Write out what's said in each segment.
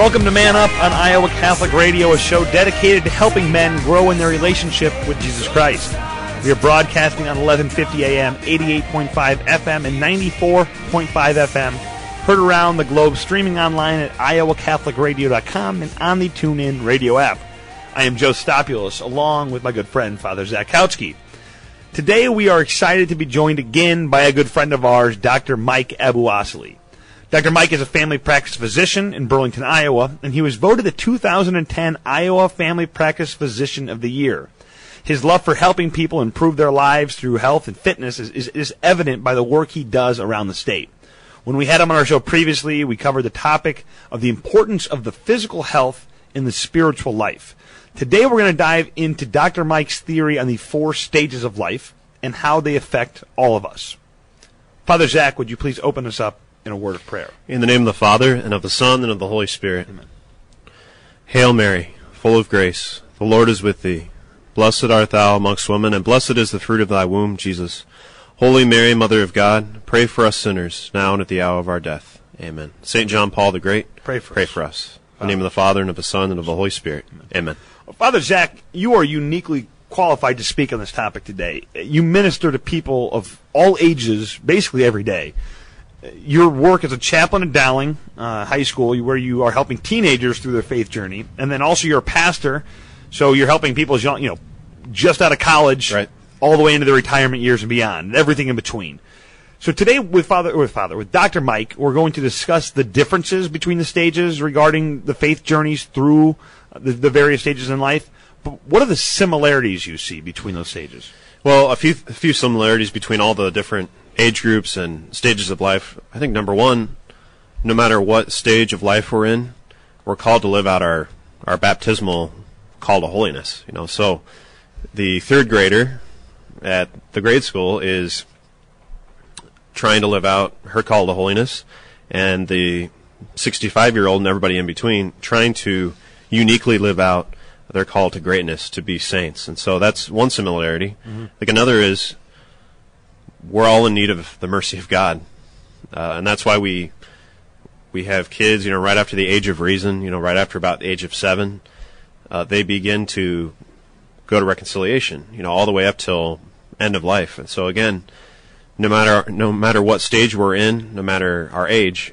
Welcome to Man Up on Iowa Catholic Radio, a show dedicated to helping men grow in their relationship with Jesus Christ. We are broadcasting on 1150 AM, 88.5 FM, and 94.5 FM. Heard around the globe, streaming online at iowacatholicradio.com and on the TuneIn Radio app. I am Joe Stopulos, along with my good friend, Father Zach Kautsky. Today we are excited to be joined again by a good friend of ours, Dr. Mike Abouassili. Dr. Mike is a family practice physician in Burlington, Iowa, and he was voted the 2010 Iowa Family Practice Physician of the Year. His love for helping people improve their lives through health and fitness is evident by the work he does around the state. When we had him on our show previously, we covered the topic of the importance of the physical health in the spiritual life. Today we're going to dive into Dr. Mike's theory on the four stages of life and how they affect all of us. Father Zach, would you please open us up in a word of prayer? In the name of the Father, and of the Son, and of the Holy Spirit. Amen. Hail Mary, full of grace, the Lord is with thee. Blessed art thou amongst women, and blessed is the fruit of thy womb, Jesus. Holy Mary, Mother of God, pray for us sinners, now and at the hour of our death. Amen. St. John Paul the Great, pray for us. In the name of the Father, and of the Son, and of the Holy Spirit. Amen. Well, Father Zach, you are uniquely qualified to speak on this topic today. You minister to people of all ages, basically every day. Your work as a chaplain at Dowling High School, where you are helping teenagers through their faith journey, and then also you're a pastor, so you're helping people, just out of college, right, all the way into their retirement years and beyond, and everything in between. So today with Dr. Mike, we're going to discuss the differences between the stages regarding the faith journeys through the various stages in life. But what are the similarities you see between those stages? Well, a few similarities between all the different age groups and stages of life. I think number one, no matter what stage of life we're in, we're called to live out our baptismal call to holiness. So the third grader at the grade school is trying to live out her call to holiness, and the 65-year-old and everybody in between trying to uniquely live out their call to greatness, to be saints. And so that's one similarity. Mm-hmm. Another is, we're all in need of the mercy of God, and that's why we have kids. Right after the age of reason, right after about the age of 7, they begin to go to reconciliation. All the way up till end of life. And so again, no matter what stage we're in, no matter our age,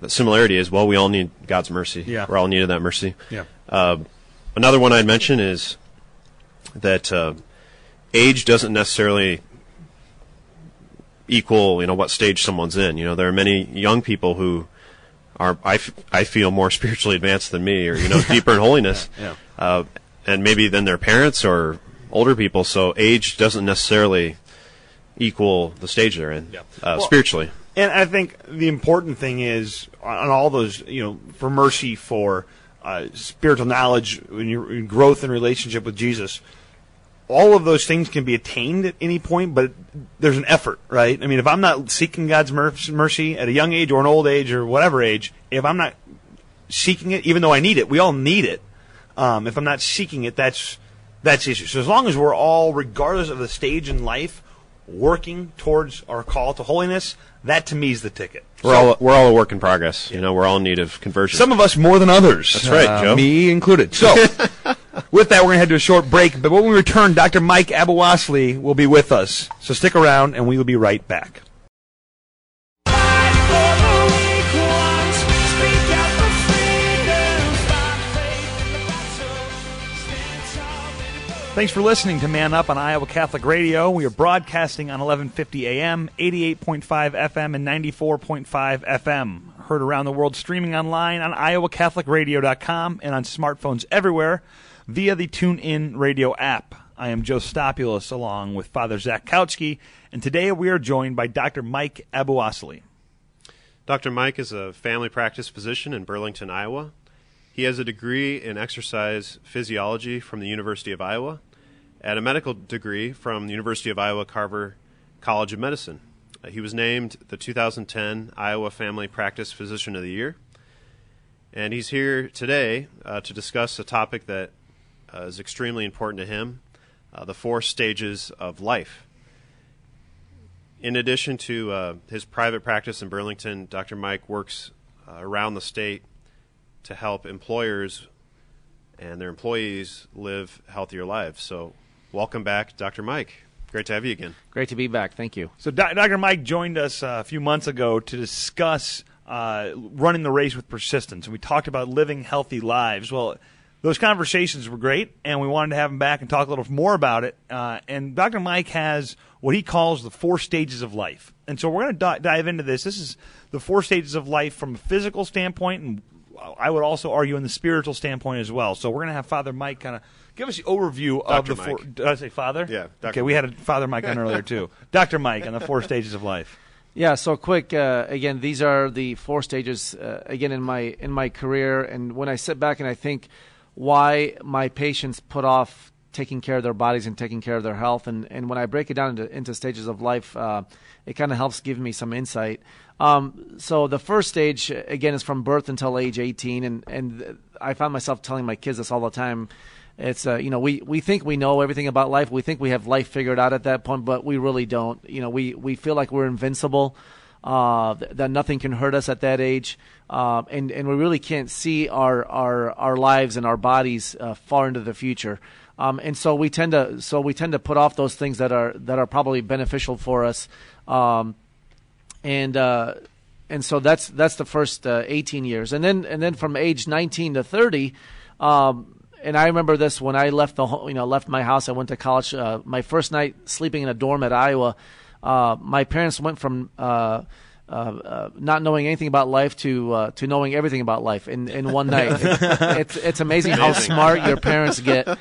the similarity is, well, we all need God's mercy. Yeah. We're all in need of that mercy. Yeah. Another one I'd mention is that age doesn't necessarily equal, what stage someone's in. There are many young people who are, I feel, more spiritually advanced than me, or, deeper in holiness, and maybe than their parents or older people. So age doesn't necessarily equal the stage they're in, spiritually. And I think the important thing is, on all those, for mercy, for spiritual knowledge, when you're in growth and relationship with Jesus, all of those things can be attained at any point, but there's an effort, right? If I'm not seeking God's mercy at a young age or an old age or whatever age, if I'm not seeking it, even though I need it, we all need it. If I'm not seeking it, that's the issue. So as long as we're all, regardless of the stage in life, working towards our call to holiness, that to me is the ticket. We're all a work in progress. We're all in need of conversion. Some of us more than others. That's right, Joe. Me included. So with that, we're going to head to a short break. But when we return, Dr. Mike Abouassili will be with us. So stick around, and we will be right back. Thanks for listening to Man Up on Iowa Catholic Radio. We are broadcasting on 1150 AM, 88.5 FM, and 94.5 FM. Heard around the world streaming online on iowacatholicradio.com and on smartphones everywhere via the TuneIn Radio app. I am Joe Stopulos, along with Father Zach Kautsky, and today we are joined by Dr. Mike Abouassili. Dr. Mike is a family practice physician in Burlington, Iowa. He has a degree in exercise physiology from the University of Iowa, and a medical degree from the University of Iowa Carver College of Medicine. He was named the 2010 Iowa Family Practice Physician of the Year. And he's here today to discuss a topic that is extremely important to him, the four stages of life. In addition to his private practice in Burlington, Dr. Mike works around the state to help employers and their employees live healthier lives. So welcome back, Dr. Mike. Great to have you again. Great to be back. Thank you. So Dr. Mike joined us a few months ago to discuss running the race with persistence. And we talked about living healthy lives. Well, those conversations were great, and we wanted to have him back and talk a little more about it. And Dr. Mike has what he calls the four stages of life. And so we're going to dive into this. This is the four stages of life from a physical standpoint, and I would also argue in the spiritual standpoint as well. So we're going to have Father Mike kind of give us the overview of the four. Did I say Father? Yeah. Okay, we had a Father Mike on earlier too. Dr. Mike on the four stages of life. Yeah. So quick. Again, these are the four stages. Again, in my career, and when I sit back and I think why my patients put off taking care of their bodies and taking care of their health, and when I break it down into stages of life, it kind of helps give me some insight. So the first stage, again, is from birth until age 18, and I found myself telling my kids this all the time. It's we think we know everything about life. We think we have life figured out at that point, but we really don't. We feel like we're invincible, that nothing can hurt us at that age, and we really can't see our lives and our bodies far into the future. And so we tend to put off those things that are probably beneficial for us, and so that's the first 18 years, and then from age 19 to 30, and I remember this when I left my house. I went to college. My first night sleeping in a dorm at Iowa, my parents went from not knowing anything about life to knowing everything about life in one night. It's amazing how smart your parents get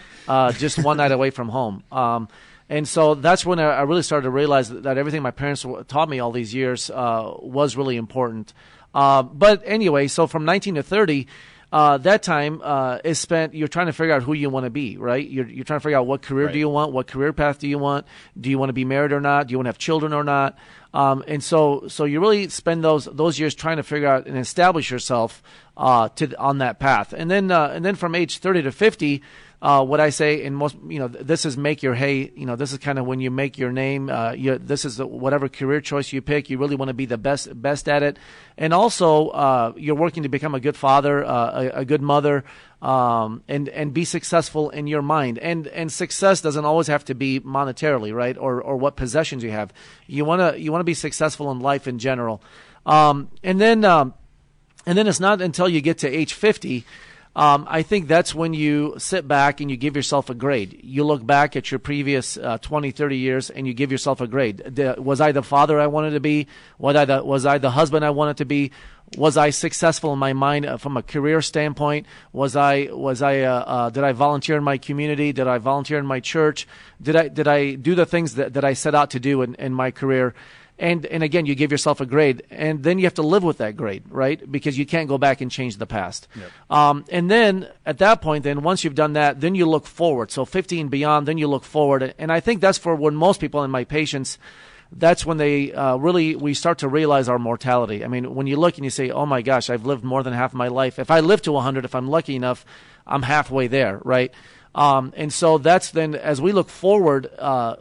just one night away from home. And so that's when I really started to realize that everything my parents taught me all these years was really important. But anyway, so from 19 to 30, that time is spent. You're trying to figure out who you want to be, right? You're trying to figure out what career do you want, what career path do you want? Do you want to be married or not? Do you want to have children or not? And so you really spend those years trying to figure out and establish yourself on that path. And then from age 30 to 50, what I say, and most, this is make your hay. This is kind of when you make your name. This is whatever career choice you pick. You really want to be the best at it, and also you're working to become a good father, a good mother, and be successful in your mind. And success doesn't always have to be monetarily, right? Or what possessions you have. You wanna be successful in life in general, and then it's not until you get to age 50. I think that's when you sit back and you give yourself a grade. You look back at your previous 20, 30 years and you give yourself a grade. Was I the father I wanted to be? Was I the husband I wanted to be? Was I successful in my mind from a career standpoint? Did I volunteer in my community? Did I volunteer in my church? Did I do the things that I set out to do in my career? And again, you give yourself a grade, and then you have to live with that grade, right? Because you can't go back and change the past. Yep. And then at that point, then once you've done that, then you look forward. So 50 and beyond, then you look forward. And I think that's for when most people and my patients, that's when they we start to realize our mortality. I mean, when you look and you say, oh my gosh, I've lived more than half my life. If I live to 100, if I'm lucky enough, I'm halfway there, right? And so that's then as we look forward, in our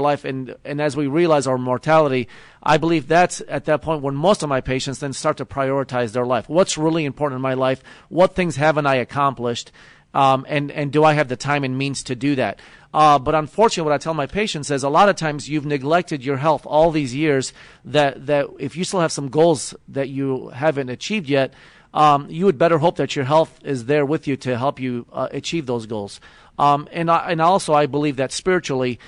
life and as we realize our mortality, I believe that's at that point when most of my patients then start to prioritize their life. What's really important in my life? What things haven't I accomplished? And do I have the time and means to do that? But unfortunately, what I tell my patients is a lot of times you've neglected your health all these years that if you still have some goals that you haven't achieved yet, you would better hope that your health is there with you to help you achieve those goals. And also, I believe that spiritually,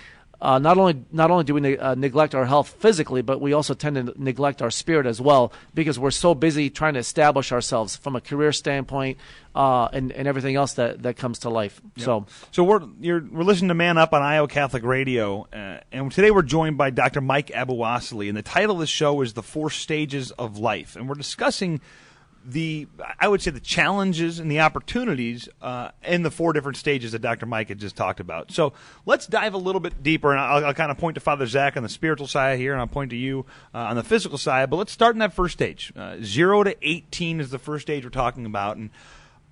not only do we neglect our health physically, but we also tend to neglect our spirit as well because we're so busy trying to establish ourselves from a career standpoint and everything else that comes to life. Yep. So we're listening to Man Up on Iowa Catholic Radio, and today we're joined by Dr. Mike Abouassili, and the title of the show is The Four Stages of Life, and we're discussing the challenges and the opportunities in the four different stages that Dr. Mike had just talked about. So let's dive a little bit deeper, and I'll kind of point to Father Zach on the spiritual side here, and I'll point to you on the physical side. But let's start in that first stage. 0 to 18 is the first stage we're talking about, and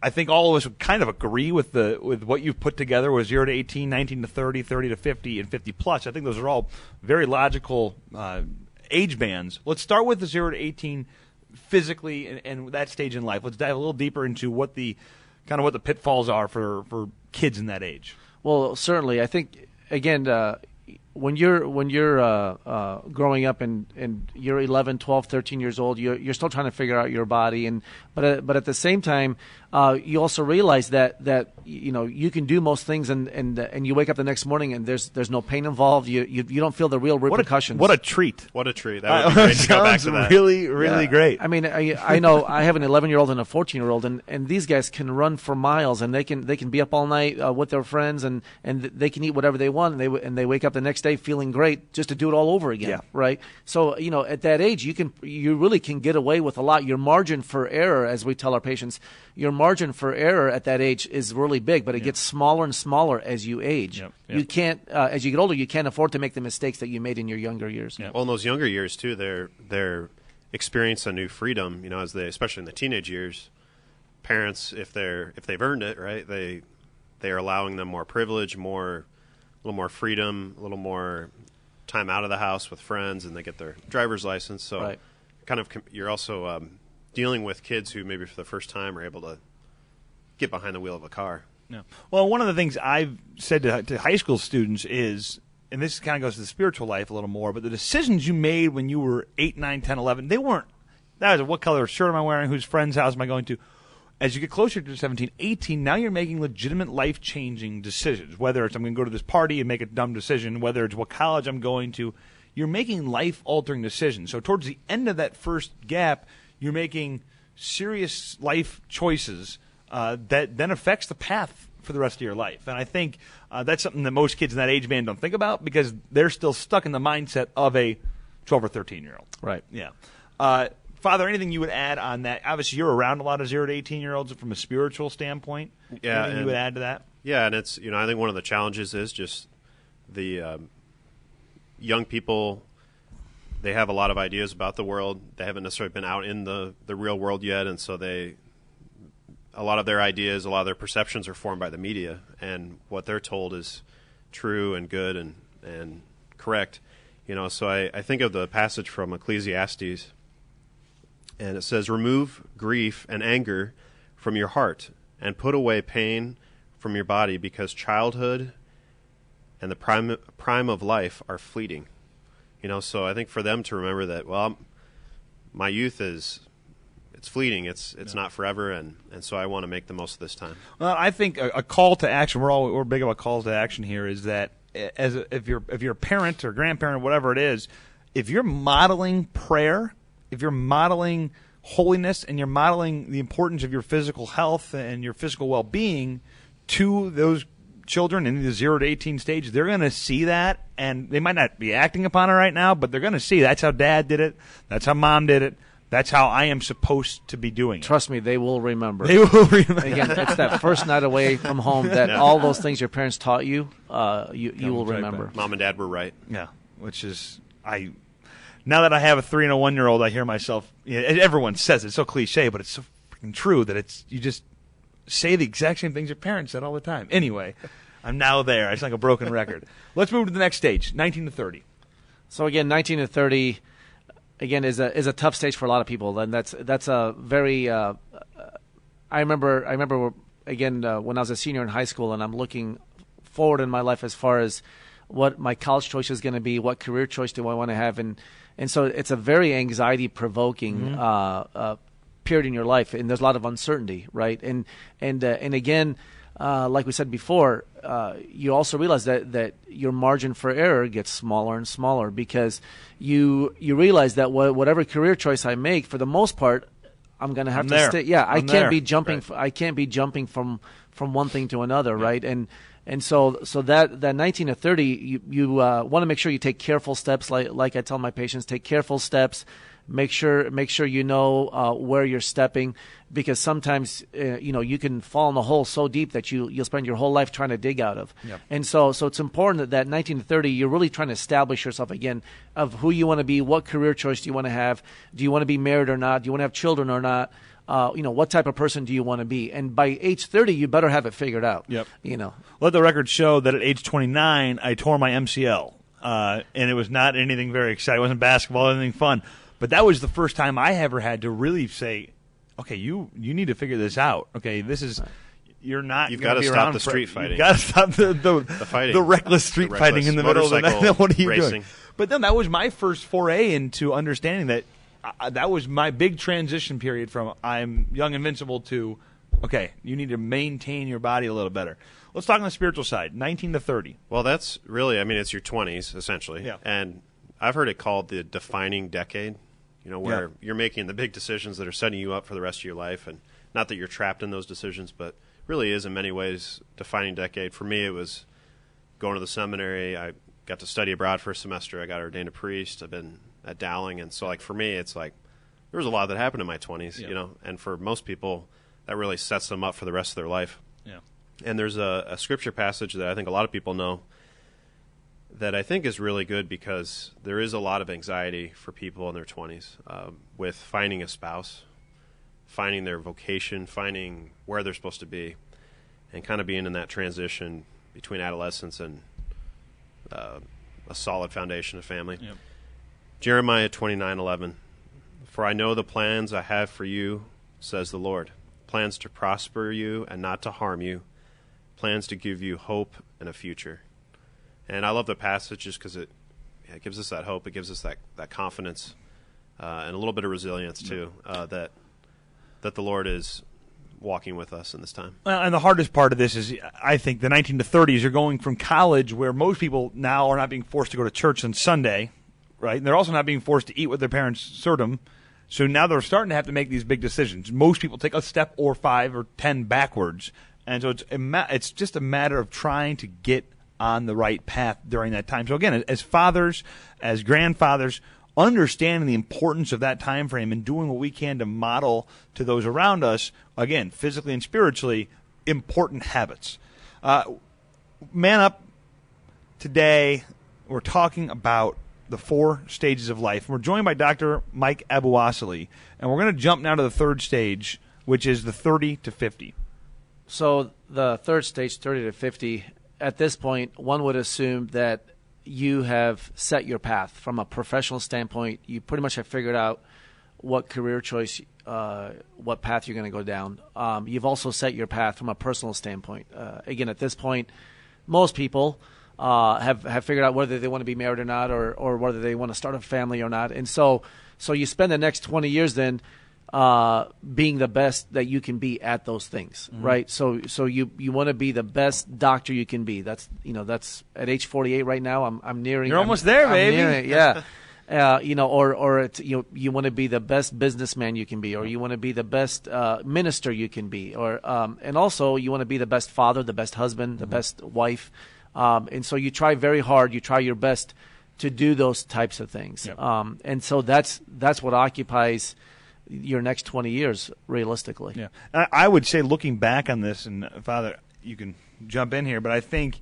I think all of us would kind of agree with what you've put together with 0 to 18, 19 to 30, 30 to 50, and 50 plus. I think those are all very logical age bands. Let's start with the 0 to 18 physically and that stage in life. Let's dive a little deeper into what the pitfalls are for kids in that age. Well, certainly, I think again when you're growing up and you're 11, 12, 13 years old, you're still trying to figure out your body, but at the same time, you also realize that you know you can do most things, and you wake up the next morning and there's no pain involved. You don't feel the real repercussions. What a treat! That would be great to go back to that. Really great. I mean, I know I have an 11-year-old and a 14-year-old, and these guys can run for miles, and they can be up all night with their friends, and they can eat whatever they want, and they wake up the next day feeling great just to do it all over again. Yeah. Right? So you know, at that age, you really can get away with a lot. Your margin for error, as we tell our patients, your margin for error at that age is really big, but it gets smaller and smaller as you age. Yep, yep. You can't, as you get older, you can't afford to make the mistakes that you made in your younger years. Yep. Well, in those younger years too, they're experiencing a new freedom. You know, especially in the teenage years, parents, if they've earned it, right, they are allowing them more privilege, a little more freedom, a little more time out of the house with friends, and they get their driver's license. So, right. You're also dealing with kids who maybe for the first time are able to get behind the wheel of a car. Yeah. Well, one of the things I've said to high school students is, and this kind of goes to the spiritual life a little more, but the decisions you made when you were 8, 9, 10, 11, they weren't, that was what color of shirt am I wearing, whose friend's house am I going to. As you get closer to 17, 18, now you're making legitimate life-changing decisions, whether it's I'm going to go to this party and make a dumb decision, whether it's what college I'm going to. You're making life-altering decisions. So towards the end of that first gap, you're making serious life choices that then affects the path for the rest of your life. And I think that's something that most kids in that age band don't think about because they're still stuck in the mindset of a 12 or 13-year-old. Right. Yeah. Father, anything you would add on that? Obviously, you're around a lot of 0 to 18-year-olds from a spiritual standpoint. Yeah. Anything you would add to that? Yeah, and it's, you know, I think one of the challenges is just the young people. They have a lot of ideas about the world. They haven't necessarily been out in the real world yet, and so a lot of their perceptions are formed by the media, and what they're told is true and good and correct. You know, so I think of the passage from Ecclesiastes, and it says, "Remove grief and anger from your heart, and put away pain from your body, because childhood and the prime of life are fleeting." You know, so I think for them to remember that, well, my youth it's fleeting, it's not forever, and so I want to make the most of this time. Well, I think a call to action. We're big about calls to action here. Is that if you're a parent or grandparent, whatever it is, if you're modeling prayer, if you're modeling holiness, and you're modeling the importance of your physical health and your physical well-being to those children in the 0 to 18 stage, they're going to see that, and they might not be acting upon it right now, but they're going to see that's how Dad did it, that's how Mom did it, that's how I am supposed to be doing it. Trust me, they will remember. They will remember. Again, it's that first night away from home that all those things your parents taught you, you will remember. Mom and Dad were right. Yeah, which is now that I have a 3- and a 1-year-old, I hear myself. You know, everyone says it's so cliche, but it's so freaking true that you just say the exact same things your parents said all the time. Anyway, I'm now there. It's like a broken record. Let's move to the next stage, 19 to 30. So again, 19 to 30, again, is a tough stage for a lot of people, and that's a very. I remember, when I was a senior in high school, and I'm looking forward in my life as far as what my college choice is going to be, what career choice do I want to have, and so it's a very anxiety-provoking. Mm-hmm. Period in your life, and there's a lot of uncertainty, right? And again, like we said before, you also realize that your margin for error gets smaller and smaller because you realize that whatever career choice I make, for the most part, I'm going to have to stay. Yeah, I can't be jumping from one thing to another, right? And so that 19 to 30, you want to make sure you take careful steps, like I tell my patients, take careful steps. Make sure you know where you're stepping, because sometimes you know you can fall in a hole so deep that you'll spend your whole life trying to dig out of. Yep. And so it's important that 19 to 30, you're really trying to establish yourself again of who you want to be, what career choice do you want to have, do you want to be married or not, do you want to have children or not, you know, what type of person do you want to be? And by age 30, you better have it figured out. Yep. You know, let the record show that at age 29, I tore my MCL, and it was not anything very exciting. It wasn't basketball, anything fun. But that was the first time I ever had to really say, okay, you need to figure this out. Okay, this is you're not. You've got to stop the street fighting. You've got to stop the fighting, the reckless street fighting in the middle of the night. What are you doing? But then that was my first foray into understanding that. That was my big transition period from I'm young, invincible to, okay, you need to maintain your body a little better. Let's talk on the spiritual side, 19 to 30. Well, that's really, I mean, it's your 20s, essentially. Yeah. And I've heard it called the defining decade, you know, where you're making the big decisions that are setting you up for the rest of your life. And not that you're trapped in those decisions, but really is in many ways defining decade. For me, it was going to the seminary. I got to study abroad for a semester. I got ordained a priest. I've been at Dowling, and so like for me it's like there was a lot that happened in my 20s, you know, and for most people that really sets them up for the rest of their life. Yeah. And there's a scripture passage that I think a lot of people know that I think is really good because there is a lot of anxiety for people in their 20s with finding a spouse, finding their vocation, finding where they're supposed to be, and kind of being in that transition between adolescence and a solid foundation of family. Yeah. Jeremiah 29:11, for I know the plans I have for you, says the Lord, plans to prosper you and not to harm you, plans to give you hope and a future. And I love the passage just because it gives us that hope. It gives us that confidence and a little bit of resilience, too, that the Lord is walking with us in this time. And the hardest part of this is, I think, the 19 to 30s, you're going from college where most people now are not being forced to go to church on Sunday, right? And they're also not being forced to eat what their parents served them. So now they're starting to have to make these big decisions. Most people take a step or 5 or 10 backwards. And so it's just a matter of trying to get on the right path during that time. So again, as fathers, as grandfathers, understanding the importance of that time frame and doing what we can to model to those around us, again, physically and spiritually, important habits. Man Up today, we're talking about the 4 stages of life. We're joined by Dr. Mike Abouassili, and we're going to jump now to the 3rd stage, which is the 30 to 50. So the 3rd stage, 30 to 50, at this point, one would assume that you have set your path from a professional standpoint. You pretty much have figured out what career choice, what path you're going to go down. You've also set your path from a personal standpoint. Again, at this point, most people have figured out whether they want to be married or not, or whether they want to start a family or not. And so you spend the next 20 years then being the best that you can be at those things, mm-hmm. right? So you want to be the best doctor you can be. That's, you know, that's at age 48 right now. I'm nearing. You're almost there, baby. I'm nearing, yeah. You know, or it's, you want to be the best businessman you can be, or you want to be the best minister you can be, or and also you want to be the best father, the best husband, mm-hmm. the best wife. And so you try very hard, you try your best to do those types of things. Yep. And so that's what occupies your next 20 years, realistically. Yeah. I would say, looking back on this, and Father, you can jump in here, but I think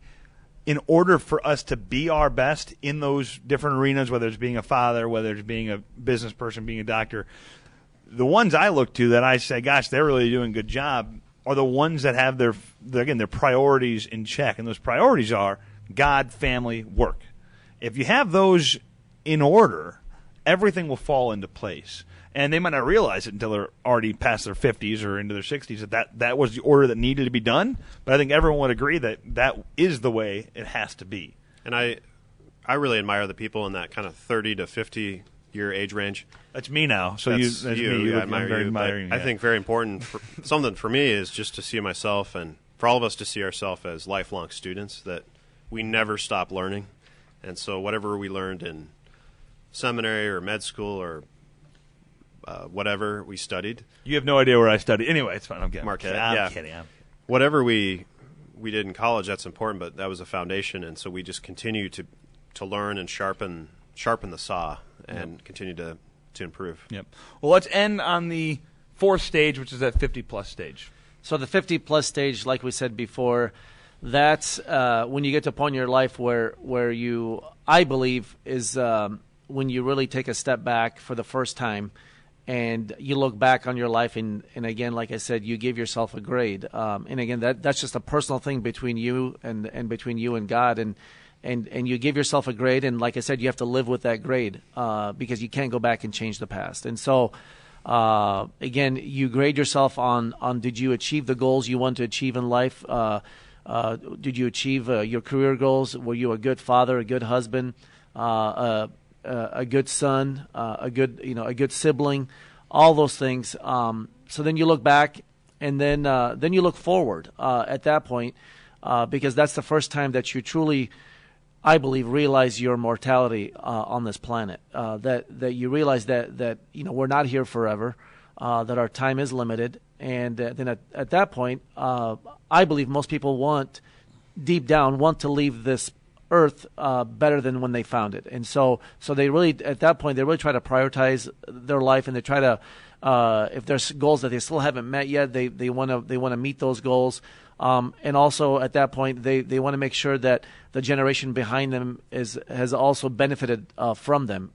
in order for us to be our best in those different arenas, whether it's being a father, whether it's being a business person, being a doctor, the ones I look to that I say, gosh, they're really doing a good job, are the ones that have their priorities in check. And those priorities are God, family, work. If you have those in order, everything will fall into place. And they might not realize it until they're already past their 50s or into their 60s that was the order that needed to be done. But I think everyone would agree that is the way it has to be. And I really admire the people in that kind of 30 to 50 year age range. That's me now. So that's me. Yeah, I'm admiring you. I think very important something for me is just to see myself, and for all of us to see ourselves as lifelong students, that we never stop learning. And so whatever we learned in seminary or med school or whatever we studied. You have no idea where I studied. Anyway, it's fine. I'm kidding. Marquette. I'm kidding. Whatever we did in college, that's important, but that was a foundation. And so we just continue to learn and sharpen the saw and continue to improve. Yep. Well, let's end on the 4th stage, which is that 50-plus stage. So the 50-plus stage, like we said before, that's when you get to a point in your life where you, I believe, is when you really take a step back for the first time and you look back on your life and again, like I said, you give yourself a grade. And again, that's just a personal thing between you and God. And and you give yourself a grade, and like I said, you have to live with that grade because you can't go back and change the past. And so, again, you grade yourself on did you achieve the goals you want to achieve in life? Did you achieve your career goals? Were you a good father, a good husband, a good son, a good sibling? All those things. So then you look back, and then you look forward at that point, because that's the first time that you truly, I believe, realize your mortality on this planet. That you realize that we're not here forever, that our time is limited, and then at that point, I believe most people deep down want to leave this earth better than when they found it. And so they really, at that point, they really try to prioritize their life, and they try to, if there's goals that they still haven't met yet, they want to meet those goals. And also at that point, they want to make sure that the generation behind them has also benefited from them,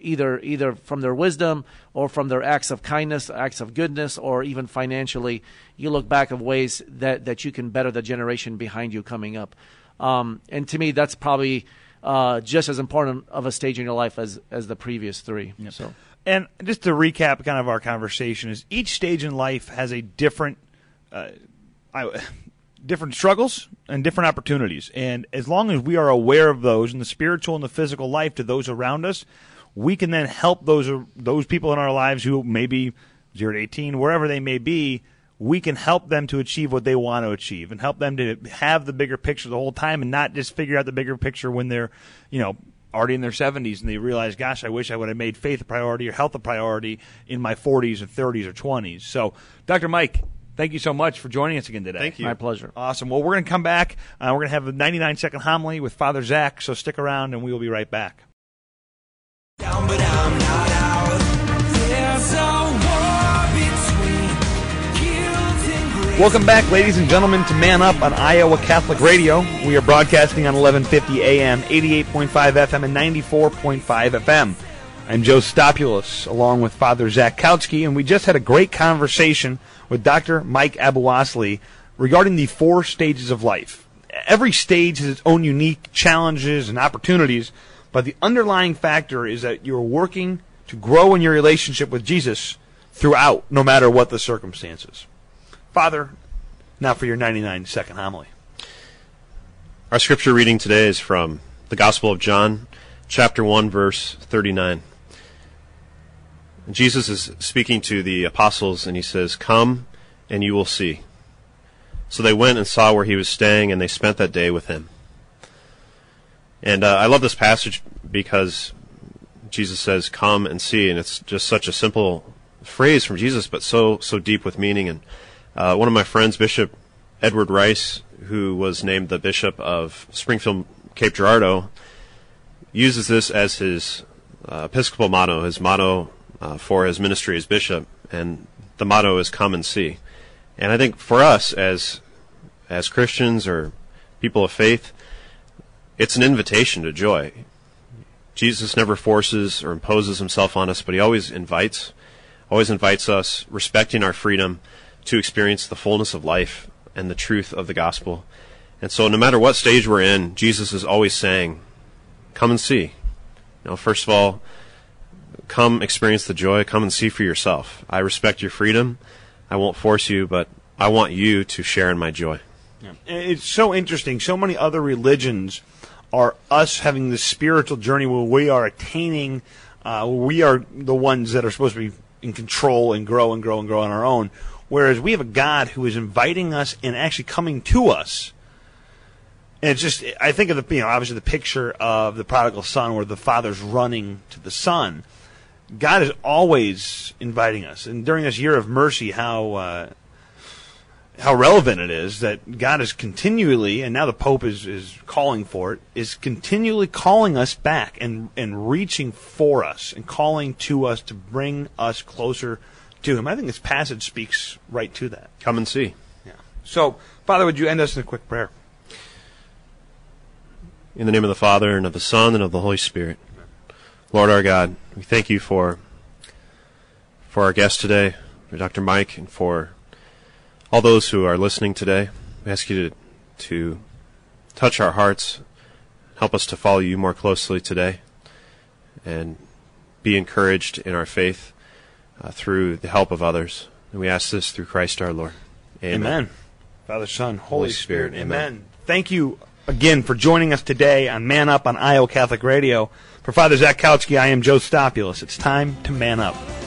either from their wisdom or from their acts of kindness, acts of goodness, or even financially. You look back of ways that you can better the generation behind you coming up. And to me, that's probably just as important of a stage in your life as the previous three. Yep. So, and just to recap kind of our conversation, is each stage in life has a different different struggles and different opportunities. And as long as we are aware of those in the spiritual and the physical life to those around us, we can then help those people in our lives who may be 0 to 18, wherever they may be. We can help them to achieve what they want to achieve and help them to have the bigger picture the whole time and not just figure out the bigger picture when they're, already in their 70s and they realize, gosh, I wish I would have made faith a priority or health a priority in my 40s or 30s or 20s. So, Dr. Mike, thank you so much for joining us again today. Thank you. My pleasure. Awesome. Well, we're going to come back. We're going to have a 99-second homily with Father Zach, so stick around and we will be right back. Down, but I'm not out. There's a war. Welcome back, ladies and gentlemen, to Man Up on Iowa Catholic Radio. We are broadcasting on 1150 AM, 88.5 FM, and 94.5 FM. I'm Joe Stopulos, along with Father Zach Kautsky, and we just had a great conversation with Dr. Mike Abouassili regarding the four stages of life. Every stage has its own unique challenges and opportunities, but the underlying factor is that you're working to grow in your relationship with Jesus throughout, no matter what the circumstances. Father, now for your 99-second homily. Our scripture reading today is from the Gospel of John, chapter 1, verse 39. And Jesus is speaking to the apostles, and he says, "Come, and you will see." So they went and saw where he was staying, and they spent that day with him. And I love this passage because Jesus says, "Come and see," and it's just such a simple phrase from Jesus, but so deep with meaning. And one of my friends, Bishop Edward Rice, who was named the Bishop of Springfield, Cape Girardeau, uses this as his Episcopal motto, his motto for his ministry as bishop, and the motto is "Come and see." And I think for us as Christians or people of faith, it's an invitation to joy. Jesus never forces or imposes himself on us, but he always invites us, respecting our freedom, to experience the fullness of life and the truth of the gospel. And so no matter what stage we're in, Jesus is always saying, "Come and see." Now, first of all, come experience the joy. Come and see for yourself. I respect your freedom. I won't force you, but I want you to share in my joy. Yeah. It's so interesting. So many other religions are us having this spiritual journey where we are attaining, we are the ones that are supposed to be in control and grow and grow and grow on our own. Whereas we have a God who is inviting us and actually coming to us. And it's just, I think of the, obviously the picture of the prodigal son where the father's running to the son. God is always inviting us. And during this year of mercy, how relevant it is that God is continually, and now the Pope is calling for it, is continually calling us back and reaching for us and calling to us to bring us closer to him. I think this passage speaks right to that. Come and see. Yeah. So, Father, would you end us in a quick prayer? In the name of the Father, and of the Son, and of the Holy Spirit. Amen. Lord our God, we thank you for our guest today, for Dr. Mike, and for all those who are listening today. We ask you to touch our hearts, help us to follow you more closely today and be encouraged in our faith through the help of others. And we ask this through Christ our Lord. Amen. Amen. Father, Son, Holy Spirit. Amen. Amen. Thank you again for joining us today on Man Up on Iowa Catholic Radio. For Father Zach Kautsky, I am Joe Stopulos. It's time to man up.